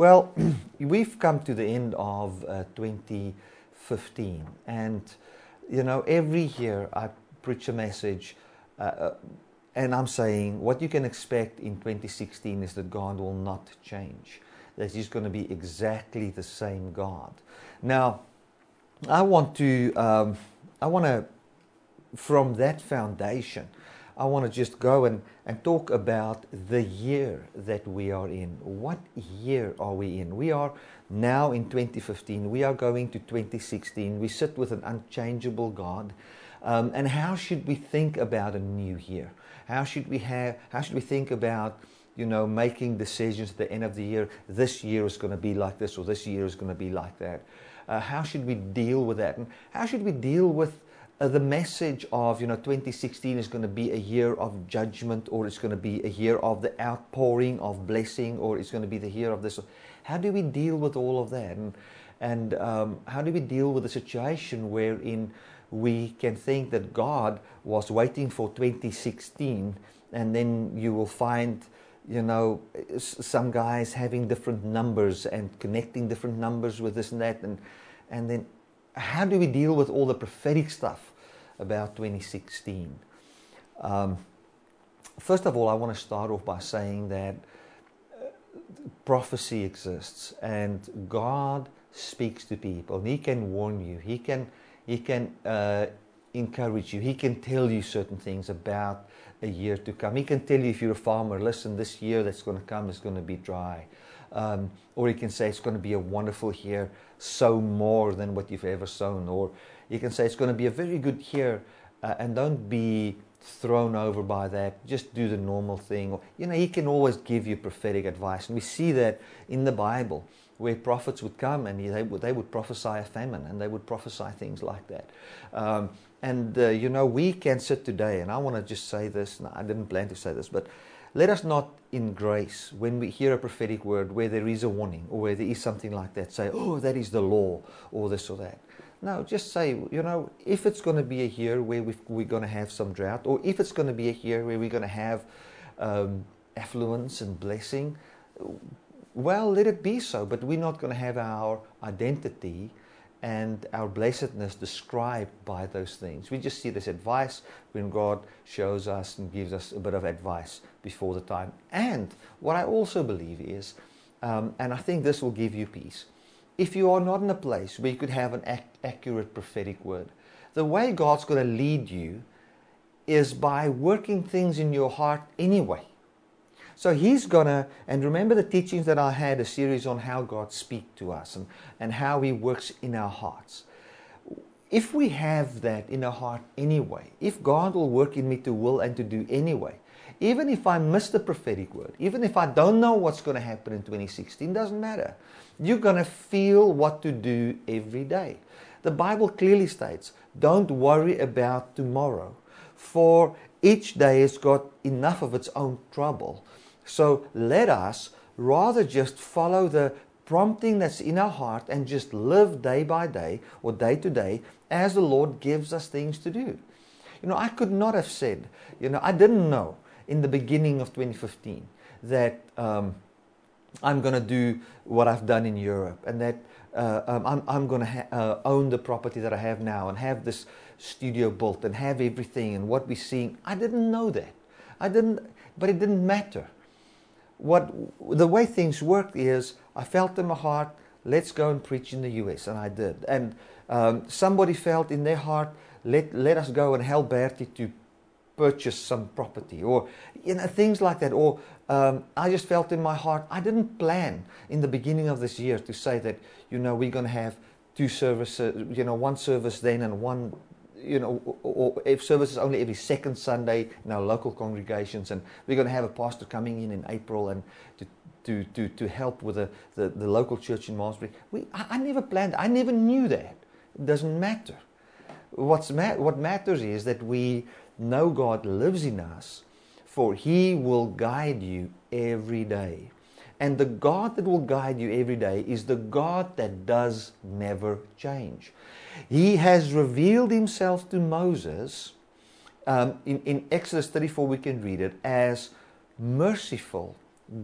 Well, we've come to the end of 2015, and you know, every year I preach a message and I'm saying what you can expect in 2016 is that God will not change, that He's going to be exactly the same God. Now, I want to, from that foundation, I want to just go and talk about the year that we are in. What year are we in? We are now in 2015. We are going to 2016. We sit with an unchangeable God. And how should we think about a new year? How should we think about, you know, making decisions at the end of the year? This year is going to be like this, or this year is going to be like that. How should we deal with that? And how should we deal with the message of, you know, 2016 is going to be a year of judgment, or it's going to be a year of the outpouring of blessing, or it's going to be the year of this? How do we deal with all of that? And how do we deal with a situation wherein we can think that God was waiting for 2016, and then you will find, you know, some guys having different numbers and connecting different numbers with this and that, and then how do we deal with all the prophetic stuff about 2016? First of all, I want to start off by saying that prophecy exists, and God speaks to people, and He can warn you, He can encourage you, He can tell you certain things about a year to come. He can tell you, if you're a farmer, listen, this year that's going to come is going to be dry. Or He can say it's going to be a wonderful year, sow more than what you've ever sown. Or He can say it's going to be a very good year, and don't be thrown over by that, just do the normal thing. Or, you know, He can always give you prophetic advice, and we see that in the Bible, where prophets would come and they would prophesy a famine, and they would prophesy things like that. You know, we can sit today, and I want to just say this, no, I didn't plan to say this, but let us not, in grace, when we hear a prophetic word where there is a warning or where there is something like that, say, oh, that is the law, or this or that. No, just say, you know, if it's going to be a year where we're going to have some drought, or if it's going to be a year where we're going to have affluence and blessing, well, let it be so. But we're not going to have our identity and our blessedness described by those things. We just see this advice when God shows us and gives us a bit of advice before the time. And what I also believe is, and I think this will give you peace, if you are not in a place where you could have an accurate prophetic word, the way God's going to lead you is by working things in your heart anyway. So He's going to, and remember the teachings that I had, a series on how God speaks to us and how He works in our hearts. If we have that in our heart anyway, if God will work in me to will and to do anyway, even if I miss the prophetic word, even if I don't know what's going to happen in 2016, doesn't matter. You're going to feel what to do every day. The Bible clearly states, don't worry about tomorrow, for each day has got enough of its own trouble. So let us rather just follow the prompting that's in our heart and just live day by day or day to day as the Lord gives us things to do. You know, I could not have said, you know, I didn't know in the beginning of 2015 that I'm going to do what I've done in Europe, and that I'm going to own the property that I have now and have this studio built and have everything and what we're seeing. I didn't know that. But it didn't matter. The way things worked is, I felt in my heart, let's go and preach in the US, and I did. And somebody felt in their heart, let us go and help Bertie to purchase some property, or, you know, things like that. Or I just felt in my heart, I didn't plan in the beginning of this year to say that, you know, we're going to have two services, you know, one service then and one, you know, or if services only every second Sunday in our local congregations, and we're going to have a pastor coming in April and to help with the local church in Malmesbury. I never planned. I never knew that. It doesn't matter. What matters is that we know God lives in us, for He will guide you every day. And the God that will guide you every day is the God that does never change. He has revealed Himself to Moses, in Exodus 34 we can read it, as merciful,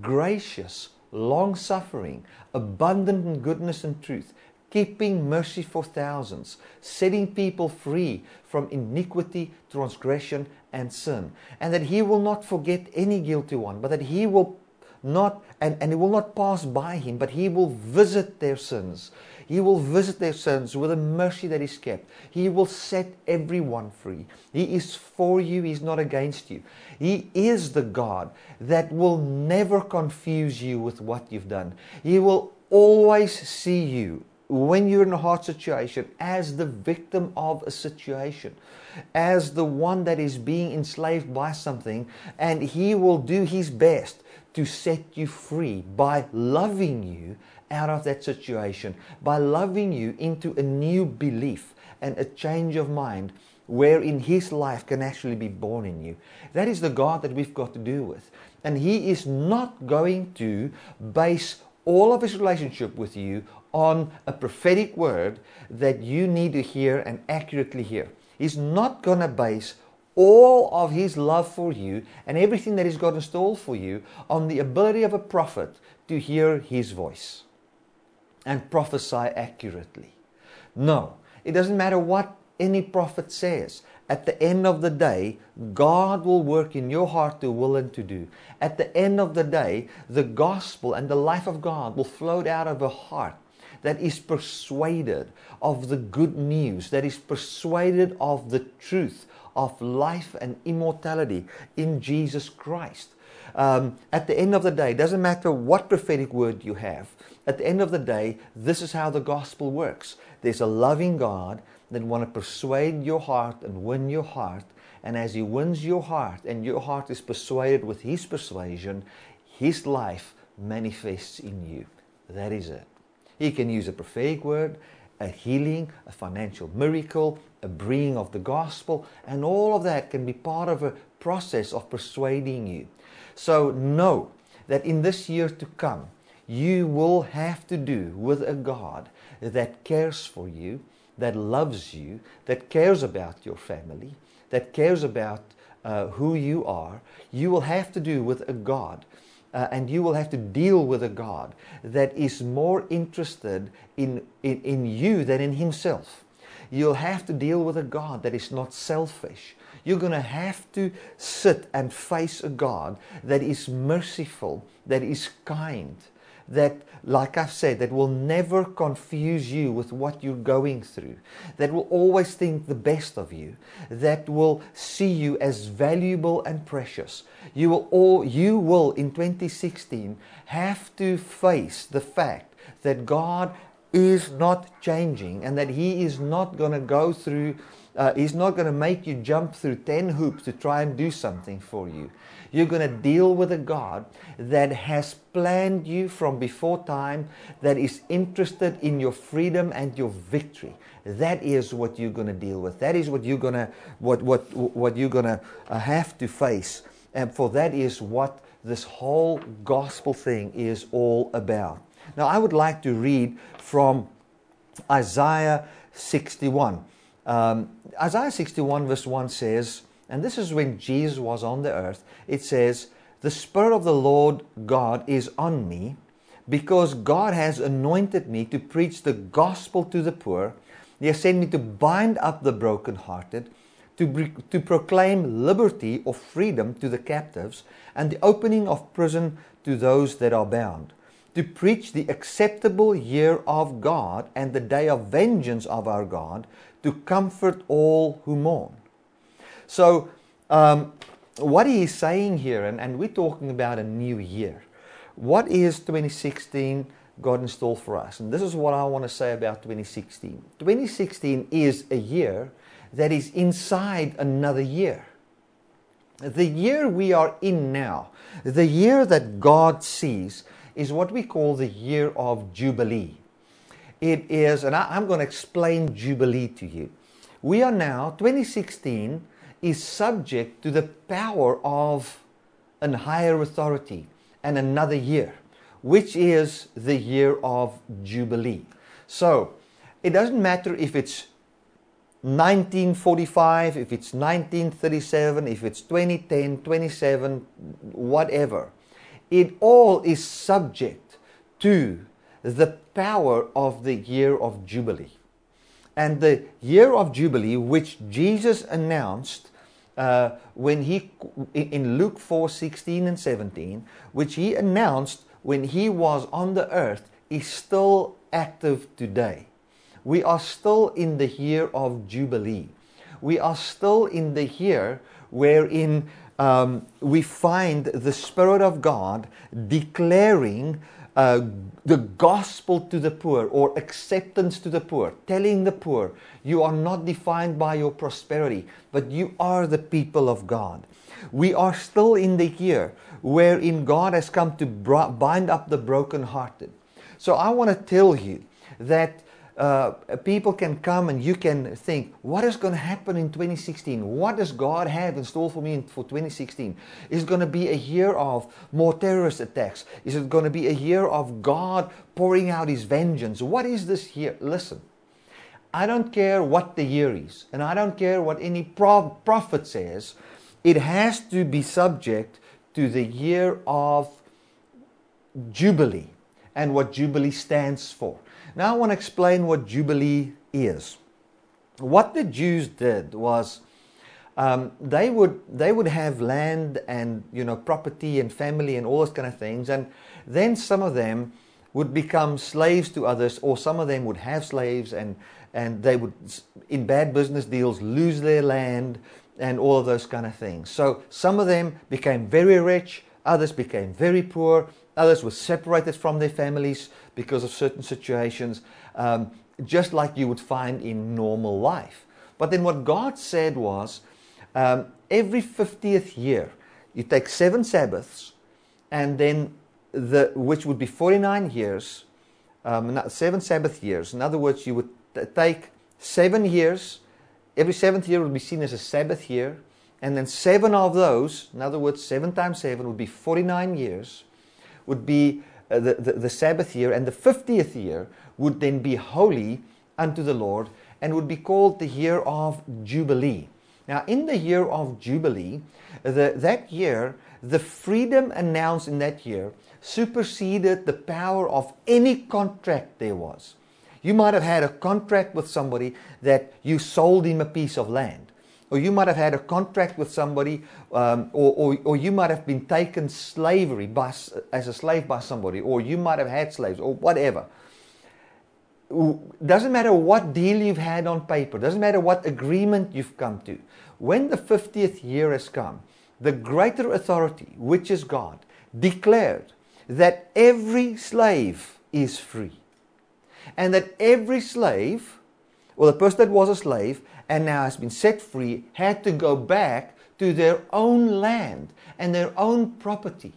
gracious, long-suffering, abundant in goodness and truth, keeping mercy for thousands, setting people free from iniquity, transgression, and sin, and that he will not forget any guilty one, but that he will not, and it will not pass by him, but he will visit their sins. He will visit their sins with a mercy that is kept. He will set everyone free. He is for you. He is not against you. He is the God that will never confuse you with what you've done. He will always see you when you're in a hard situation as the victim of a situation, as the one that is being enslaved by something, and he will do his best to set you free by loving you out of that situation, by loving you into a new belief and a change of mind wherein his life can actually be born in you. That is the God that we've got to do with. And he is not going to base all of his relationship with you on a prophetic word that you need to hear and accurately hear. He's not going to base all of his love for you and everything that he's got in store for you on the ability of a prophet to hear his voice and prophesy accurately. No, it doesn't matter what any prophet says. At the end of the day, God will work in your heart to will and to do. At the end of the day, the gospel and the life of God will float out of a heart that is persuaded of the good news, that is persuaded of the truth of life and immortality in Jesus Christ. At the end of the day, it doesn't matter what prophetic word you have. At the end of the day, this is how the gospel works. There's a loving God that wants to persuade your heart and win your heart. And as he wins your heart and your heart is persuaded with his persuasion, his life manifests in you. That is it. He can use a prophetic word, a healing, a financial miracle, a bringing of the gospel, and all of that can be part of a process of persuading you. So know that in this year to come, you will have to do with a God that cares for you, that loves you, that cares about your family, that cares about who you are. You will have to do with a God and you will have to deal with a God that is more interested in you than in himself. You'll have to deal with a God that is not selfish. You're going to have to sit and face a God that is merciful, that is kind, that, like I've said, that will never confuse you with what you're going through, that will always think the best of you, that will see you as valuable and precious. You will in 2016 have to face the fact that God is not changing and that he is not going to go through, he's not going to make you jump through 10 hoops to try and do something for you. You're going to deal with a God that has planned you from before time, that is interested in your freedom and your victory. That is what you're going to deal with. That is what you're going to have to face. And for that is what this whole gospel thing is all about. Now, I would like to read from Isaiah 61. Isaiah 61 verse 1 says, and this is when Jesus was on the earth, it says, "The Spirit of the Lord God is on me, because God has anointed me to preach the gospel to the poor. He has sent me to bind up the brokenhearted, to proclaim liberty or freedom to the captives, and the opening of prison to those that are bound, to preach the acceptable year of God and the day of vengeance of our God, to comfort all who mourn." So what he is saying here, and we're talking about a new year. What is 2016 got in store for us? And this is what I want to say about 2016. 2016 is a year that is inside another year. The year we are in now, the year that God sees, is what we call the year of Jubilee. It is, and I'm going to explain Jubilee to you. We are now, 2016 is subject to the power of an higher authority and another year, which is the year of Jubilee. So it doesn't matter if it's 1945, if it's 1937, if it's 2010, 27, whatever. It all is subject to the power of the year of Jubilee. And the year of Jubilee, which Jesus announced when he, in Luke 4:16 and 17, which he announced when he was on the earth, is still active today. We are still in the year of Jubilee. We are still in the year wherein we find the Spirit of God declaring the gospel to the poor, or acceptance to the poor, telling the poor, you are not defined by your prosperity, but you are the people of God. We are still in the year wherein God has come to bind up the brokenhearted. So I want to tell you that people can come and you can think, what is going to happen in 2016? What does God have in store for me for 2016? Is it going to be a year of more terrorist attacks? Is it going to be a year of God pouring out His vengeance? What is this year? Listen, I don't care what the year is, and I don't care what any prophet says. It has to be subject to the year of Jubilee and what Jubilee stands for. Now I want to explain what Jubilee is. What the Jews did was they would have land and, you know, property and family and all those kind of things, and then some of them would become slaves to others, or some of them would have slaves, and they would, in bad business deals, lose their land and all of those kind of things. So some of them became very rich, others became very poor. Others were separated from their families because of certain situations, just like you would find in normal life. But then what God said was, every 50th year, you take 7 Sabbaths, and then which would be 49 years, 7 Sabbath years. In other words, you would take 7 years. Every 7th year would be seen as a Sabbath year. And then 7 of those, in other words, 7 times 7 would be 49 years, would be the Sabbath year, and the 50th year would then be holy unto the Lord and would be called the year of Jubilee. Now, in the year of Jubilee, the freedom announced in that year superseded the power of any contract there was. You might have had a contract with somebody that you sold him a piece of land. Or you might have had a contract with somebody, or you might have been taken slavery as a slave by somebody, or you might have had slaves, or whatever. Doesn't matter what deal you've had on paper. Doesn't matter what agreement you've come to. When the 50th year has come, the greater authority, which is God, declared that every slave is free. And that every slave, or the person that was a slave and now has been set free, had to go back to their own land and their own property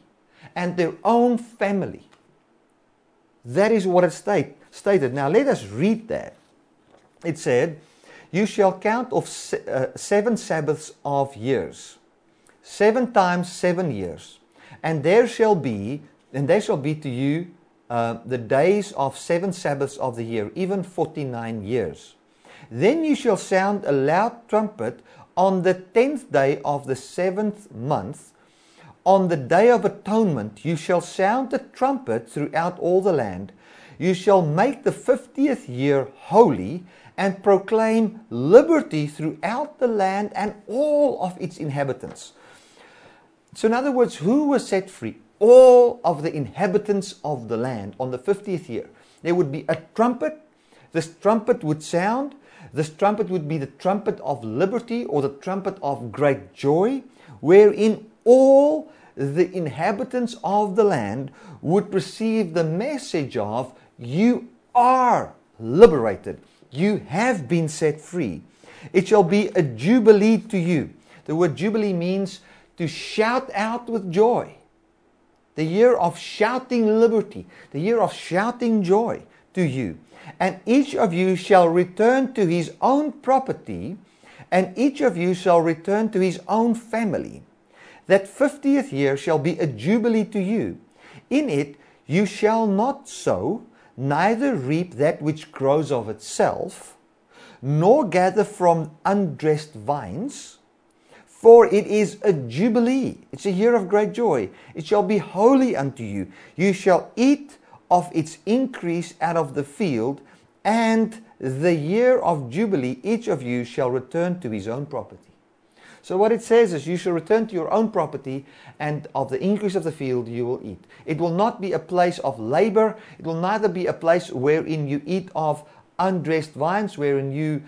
and their own family. That is what it stated. Now let us read that. It said, you shall count off 7 Sabbaths of years, 7 times 7 years, and there shall be to you the days of 7 Sabbaths of the year, even 49 years. Then you shall sound a loud trumpet on the 10th day of the 7th month. On the Day of Atonement you shall sound the trumpet throughout all the land. You shall make the 50th year holy and proclaim liberty throughout the land and all of its inhabitants. So in other words, who was set free? All of the inhabitants of the land on the 50th year. There would be a trumpet. This trumpet would sound. This trumpet would be the trumpet of liberty, or the trumpet of great joy, wherein all the inhabitants of the land would receive the message of, you are liberated. You have been set free. It shall be a jubilee to you. The word jubilee means to shout out with joy. The year of shouting liberty. The year of shouting joy to you. And each of you shall return to his own property, and each of you shall return to his own family. That 50th year shall be a jubilee to you. In it you shall not sow, neither reap that which grows of itself, nor gather from undressed vines, for it is a jubilee. It's a year of great joy. It shall be holy unto you. You shall eat of its increase out of the field, and the year of jubilee each of you shall return to his own property. So what it says is, you shall return to your own property, and of the increase of the field you will eat. It will not be a place of labor. It will neither be a place wherein you eat of undressed vines, wherein you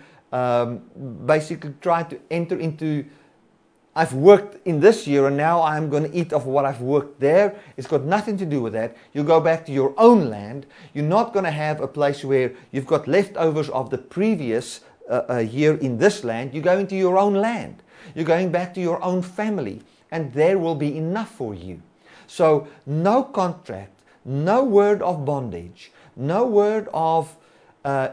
basically try to enter into, I've worked in this year and now I'm going to eat of what I've worked there. It's got nothing to do with that. You go back to your own land. You're not going to have a place where you've got leftovers of the previous year in this land. You're going to your own land. You're going back to your own family, and there will be enough for you. So no contract, no word of bondage, no word of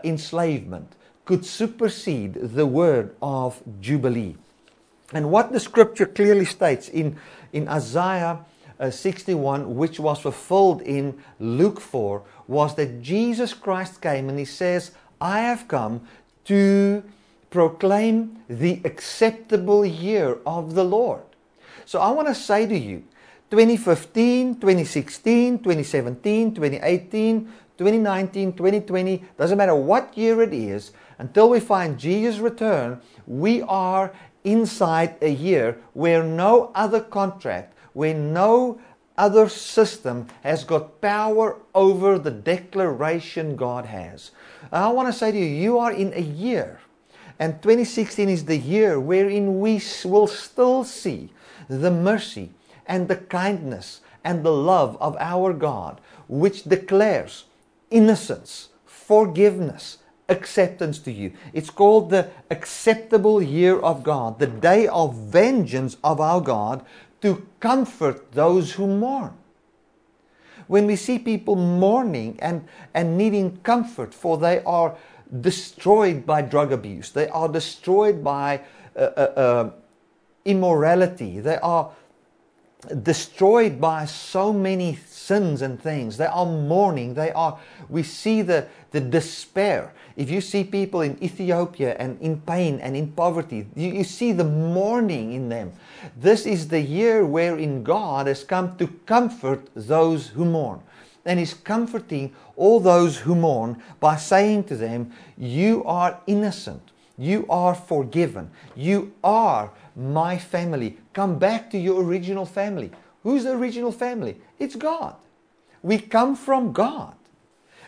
enslavement could supersede the word of jubilee. And what the scripture clearly states in Isaiah 61, which was fulfilled in Luke 4, was that Jesus Christ came, and he says, I have come to proclaim the acceptable year of the Lord. So I want to say to you, 2015, 2016, 2017, 2018, 2019, 2020, doesn't matter what year it is, until we find Jesus' return, we are inside a year where no other contract, where no other system has got power over the declaration God has. I want to say to you, you are in a year, and 2016 is the year wherein we will still see the mercy and the kindness and the love of our God, which declares innocence, forgiveness, acceptance to you. It's called the acceptable year of God, the day of vengeance of our God, to comfort those who mourn. When we see people mourning and needing comfort, for they are destroyed by drug abuse, they are destroyed by immorality, they are destroyed by so many sins and things, they are mourning, we see the despair. If you see people in Ethiopia and in pain and in poverty, you see the mourning in them. This is the year wherein God has come to comfort those who mourn, and is comforting all those who mourn by saying to them, you are innocent, you are forgiven, you are my family. Come back to your original family. Who's the original family? It's God. We come from God.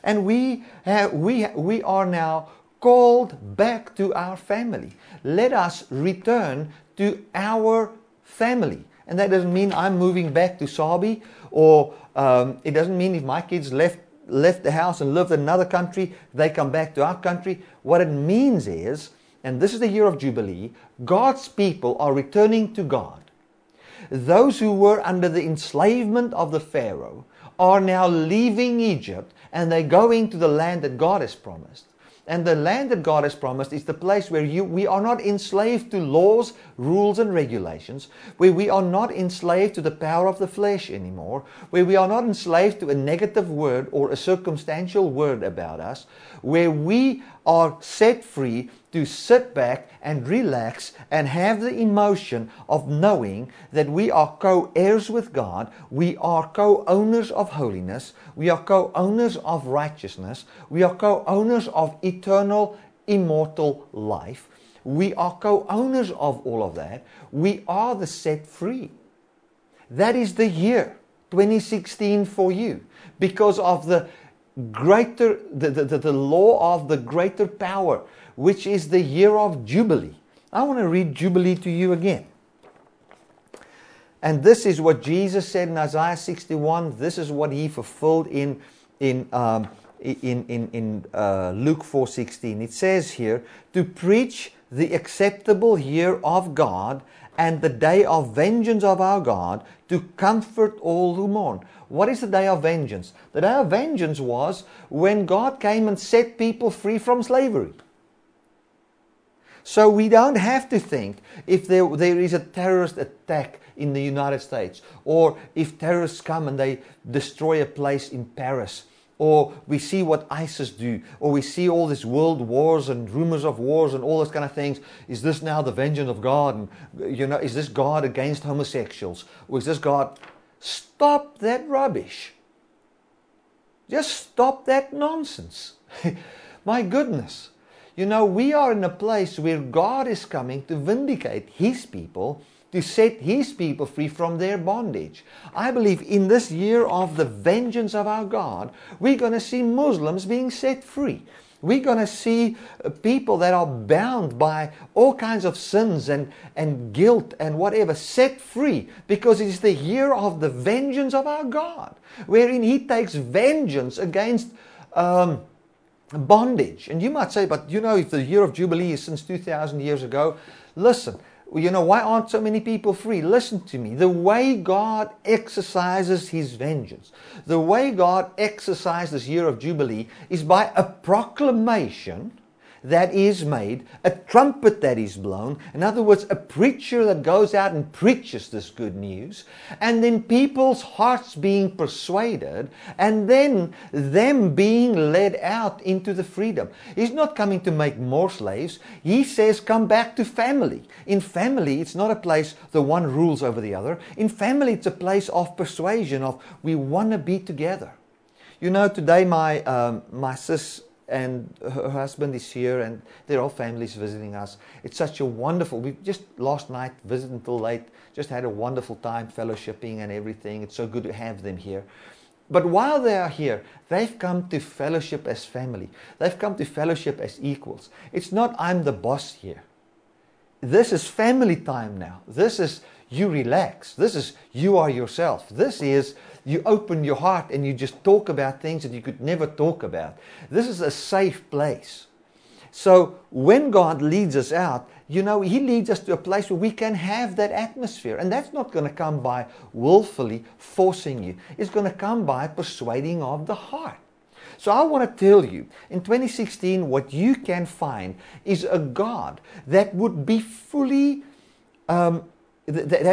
And we are now called back to our family. Let us return to our family. And that doesn't mean I'm moving back to Sabi, or it doesn't mean if my kids left the house and lived in another country, they come back to our country. What it means is, and this is the year of Jubilee, God's people are returning to God. Those who were under the enslavement of the Pharaoh are now leaving Egypt, and they're going to the land that God has promised. And the land that God has promised is the place where we are not enslaved to laws, rules, and regulations, where we are not enslaved to the power of the flesh anymore, where we are not enslaved to a negative word or a circumstantial word about us, where we are set free to sit back and relax and have the emotion of knowing that we are co-heirs with God, we are co-owners of holiness, we are co-owners of righteousness, we are co-owners of eternal, immortal life. We are co-owners of all of that. We are the set free. That is the year 2016 for you, because of the law of the greater power, which is the year of Jubilee. I want to read Jubilee to you again. And this is what Jesus said in Isaiah 61. This is what he fulfilled in Luke 4:16. It says here, to preach the acceptable year of God and the day of vengeance of our God, to comfort all who mourn. What is the day of vengeance? The day of vengeance was when God came and set people free from slavery. So we don't have to think, if there is a terrorist attack in the United States, or if terrorists come and they destroy a place in Paris, or we see what ISIS do, or we see all these world wars and rumors of wars and all those kind of things. Is this now the vengeance of God? And, you know, is this God against homosexuals? Or is this God? Stop that rubbish. Just stop that nonsense. My goodness. You know, we are in a place where God is coming to vindicate His people, to set His people free from their bondage. I believe in this year of the vengeance of our God, we're going to see Muslims being set free. We're going to see people that are bound by all kinds of sins and guilt and whatever set free, because it is the year of the vengeance of our God, wherein He takes vengeance against bondage. And you might say, but you know, if the year of Jubilee is since 2,000 years ago, listen, you know, why aren't so many people free? Listen to me. The way God exercises His vengeance, the way God exercises this year of Jubilee, is by a proclamation that is made, a trumpet that is blown. In other words, a preacher that goes out and preaches this good news, and then people's hearts being persuaded, and then them being led out into the freedom. He's not coming to make more slaves. He says, come back to family. In family, it's not a place the one rules over the other. In family, it's a place of persuasion, of we want to be together. You know, today my sis and her husband is here, and their whole families visiting us. It's such a wonderful, we just last night visited until late, just had a wonderful time fellowshipping and everything. It's so good to have them here. But while they are here, they've come to fellowship as family. They've come to fellowship as equals. It's not I'm the boss here. This is family time now. This is you relax. This is you are yourself. This is you open your heart and you just talk about things that you could never talk about. This is a safe place. So when God leads us out, you know, He leads us to a place where we can have that atmosphere. And that's not going to come by willfully forcing you. It's going to come by persuading of the heart. So I want to tell you, in 2016, what you can find is a God that would be fully, that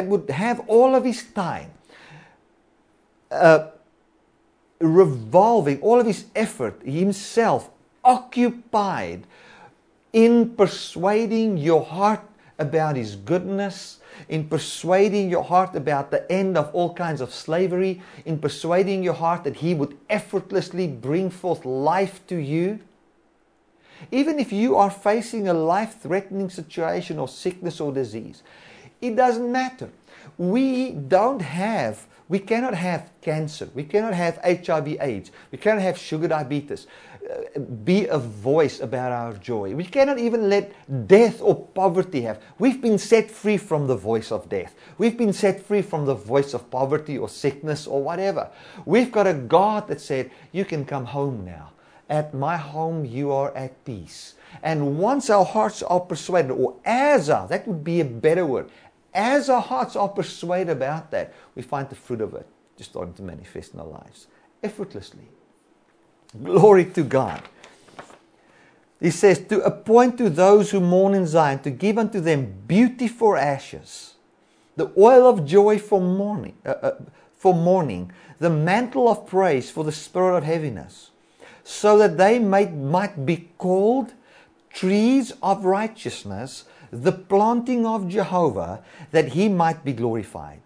would have all of His time revolving, all of His effort, Himself occupied in persuading your heart about His goodness, in persuading your heart about the end of all kinds of slavery, in persuading your heart that He would effortlessly bring forth life to you. Even if you are facing a life-threatening situation or sickness or disease, it doesn't matter. We cannot have cancer. We cannot have HIV/AIDS. We cannot have sugar diabetes. Be a voice about our joy. We cannot even let death or poverty have. We've been set free from the voice of death. We've been set free from the voice of poverty or sickness or whatever. We've got a God that said, you can come home now. At my home you are at peace. And once our hearts are persuaded, or that would be a better word, as our hearts are persuaded about that, we find the fruit of it just starting to manifest in our lives effortlessly. Glory to God. He says, to appoint to those who mourn in Zion, to give unto them beauty for ashes, the oil of joy for mourning, the mantle of praise for the spirit of heaviness, so that they might be called trees of righteousness, the planting of Jehovah, that He might be glorified.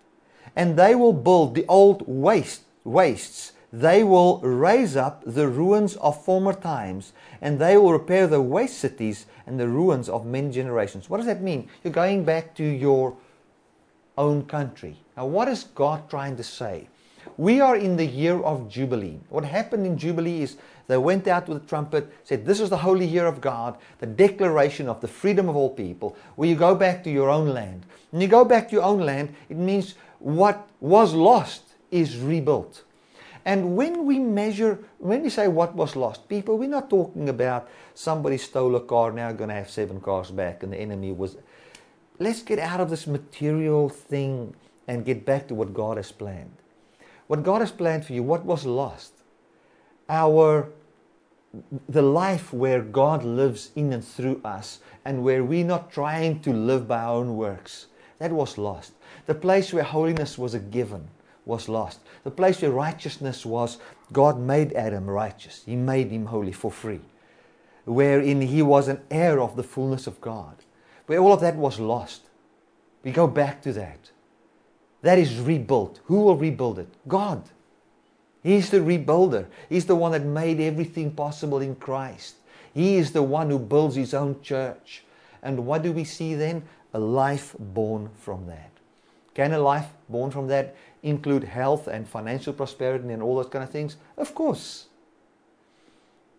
And they will build the old wastes. They will raise up the ruins of former times, and they will repair the waste cities and the ruins of many generations. What does that mean? You're going back to your own country. Now, what is God trying to say? We are in the year of Jubilee. What happened in Jubilee is they went out with a trumpet, said, this is the holy year of God, the declaration of the freedom of all people, where you go back to your own land. When you go back to your own land, it means what was lost is rebuilt. And when we say what was lost, people, we're not talking about somebody stole a car, now you're going to have 7 cars back, and the enemy was... Let's get out of this material thing and get back to what God has planned. What God has planned for you, what was lost? The life where God lives in and through us, and where we're not trying to live by our own works. That was lost. The place where holiness was a given was lost. The place where righteousness was, God made Adam righteous. He made him holy for free. Wherein he was an heir of the fullness of God. Where all of that was lost. We go back to that. That is rebuilt. Who will rebuild it? God. He's the rebuilder. He's the one that made everything possible in Christ. He is the one who builds his own church. And what do we see then? A life born from that. Can a life born from that include health and financial prosperity and all those kind of things? Of course.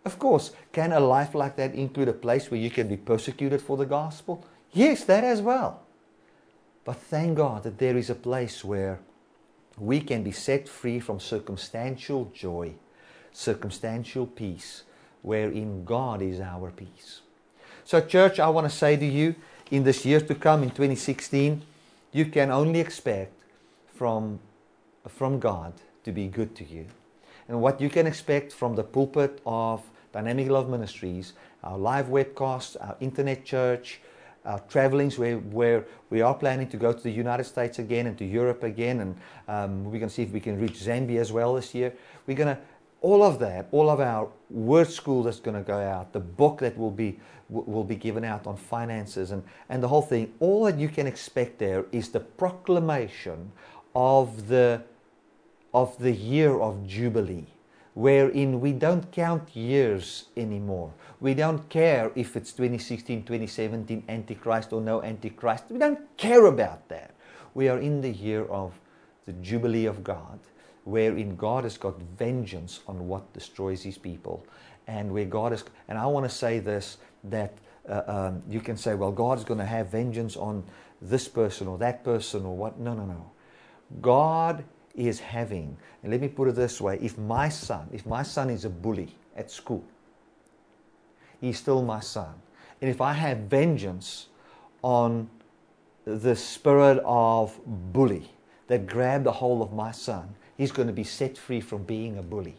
Of course. Can a life like that include a place where you can be persecuted for the gospel? Yes, that as well. But thank God that there is a place where we can be set free from circumstantial joy, circumstantial peace, wherein God is our peace. So church, I want to say to you, in this year to come, in 2016, you can only expect from God to be good to you. And what you can expect from the pulpit of Dynamic Love Ministries, our live webcasts, our internet church, our travelings where we are planning to go to the United States again and to Europe again, and we're going to see if we can reach Zambia as well this year. We're going to, all of that, all of our word school that's going to go out, the book that will be given out on finances and the whole thing, all that you can expect there is the proclamation of the year of Jubilee, wherein we don't count years anymore. We don't care if it's 2016, 2017, Antichrist or no Antichrist. We don't care about that. We are in the year of the Jubilee of God, wherein God has got vengeance on what destroys his people. And where God is, and I want to say this, that you can say, well, God's going to have vengeance on this person or that person or what. No, no, no. God is having, and let me put it this way, if my son is a bully at school, he's still my son. And if I have vengeance on the spirit of bully that grabbed a hold of my son, he's going to be set free from being a bully.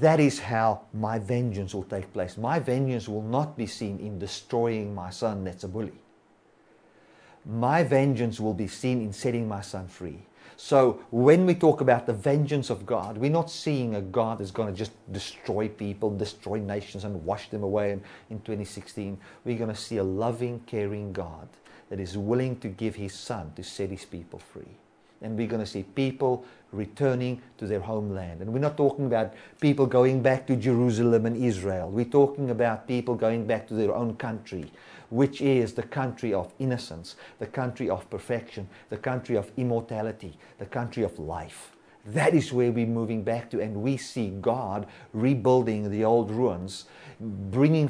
That is how my vengeance will take place. My vengeance will not be seen in destroying my son that's a bully. My vengeance will be seen in setting my son free. So when we talk about the vengeance of God, we're not seeing a God that's going to just destroy people, destroy nations and wash them away in 2016. We're going to see a loving, caring God that is willing to give his son to set his people free. And we're going to see people returning to their homeland. And we're not talking about people going back to Jerusalem and Israel. We're talking about people going back to their own country, which is the country of innocence, the country of perfection, the country of immortality, the country of life. That is where we're moving back to, and we see God rebuilding the old ruins, bringing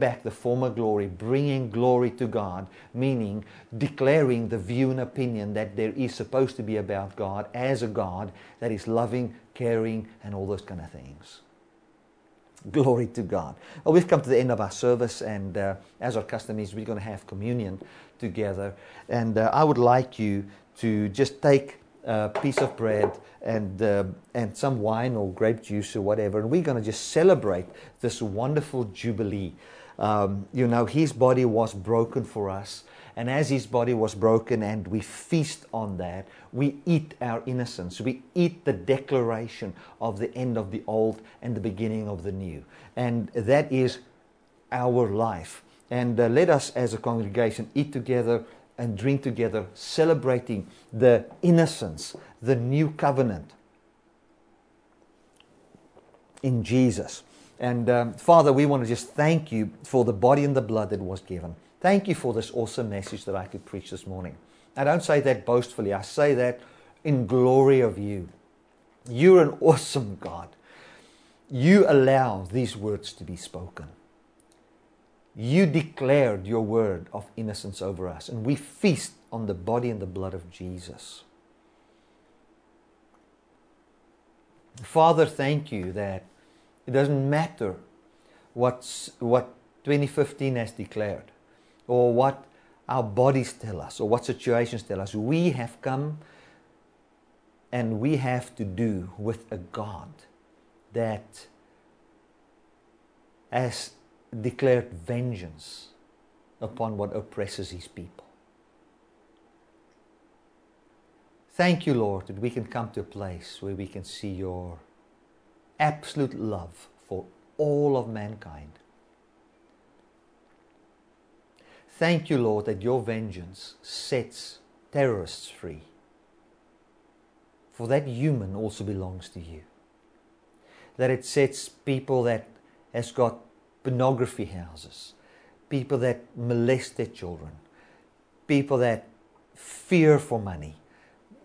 back the former glory, bringing glory to God, meaning declaring the view and opinion that there is supposed to be about God as a God that is loving, caring, and all those kind of things. Glory to God. Well, we've come to the end of our service, and as our custom is, we're going to have communion together. And I would like you to just take a piece of bread and some wine or grape juice or whatever, and we're going to just celebrate this wonderful Jubilee. You know, his body was broken for us, and as his body was broken and we feast on that, we eat our innocence. We eat the declaration of the end of the old and the beginning of the new. And that is our life. And let us as a congregation eat together and drink together, celebrating the innocence, the new covenant in Jesus. And Father, we want to just thank you for the body and the blood that was given. Thank you for this awesome message that I could preach this morning. I don't say that boastfully. I say that in glory of you. You're an awesome God. You allow these words to be spoken. You declared your word of innocence over us, and we feast on the body and the blood of Jesus. Father, thank you that it doesn't matter what 2015 has declared, or what our bodies tell us, or what situations tell us. We have come and we have to do with a God that has declared vengeance upon what oppresses his people. Thank you, Lord, that we can come to a place where we can see your absolute love for all of mankind. Thank you, Lord, that your vengeance sets terrorists free. for that human also belongs to you. That it sets people that has got pornography houses, people that molest their children, people that fear for money,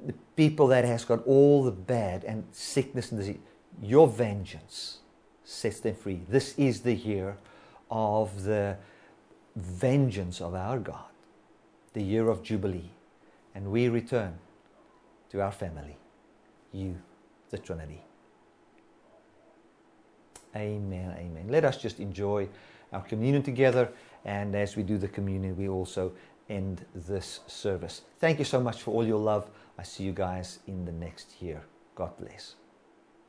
the people that has got all the bad and sickness and disease. Your vengeance sets them free. This is the year of the vengeance of our God, the year of Jubilee, and we return to our family, you, the Trinity. Amen, amen. Let us just enjoy our communion together, and as we do the communion, we also end this service. Thank you so much for all your love. I see you guys in the next year. God bless.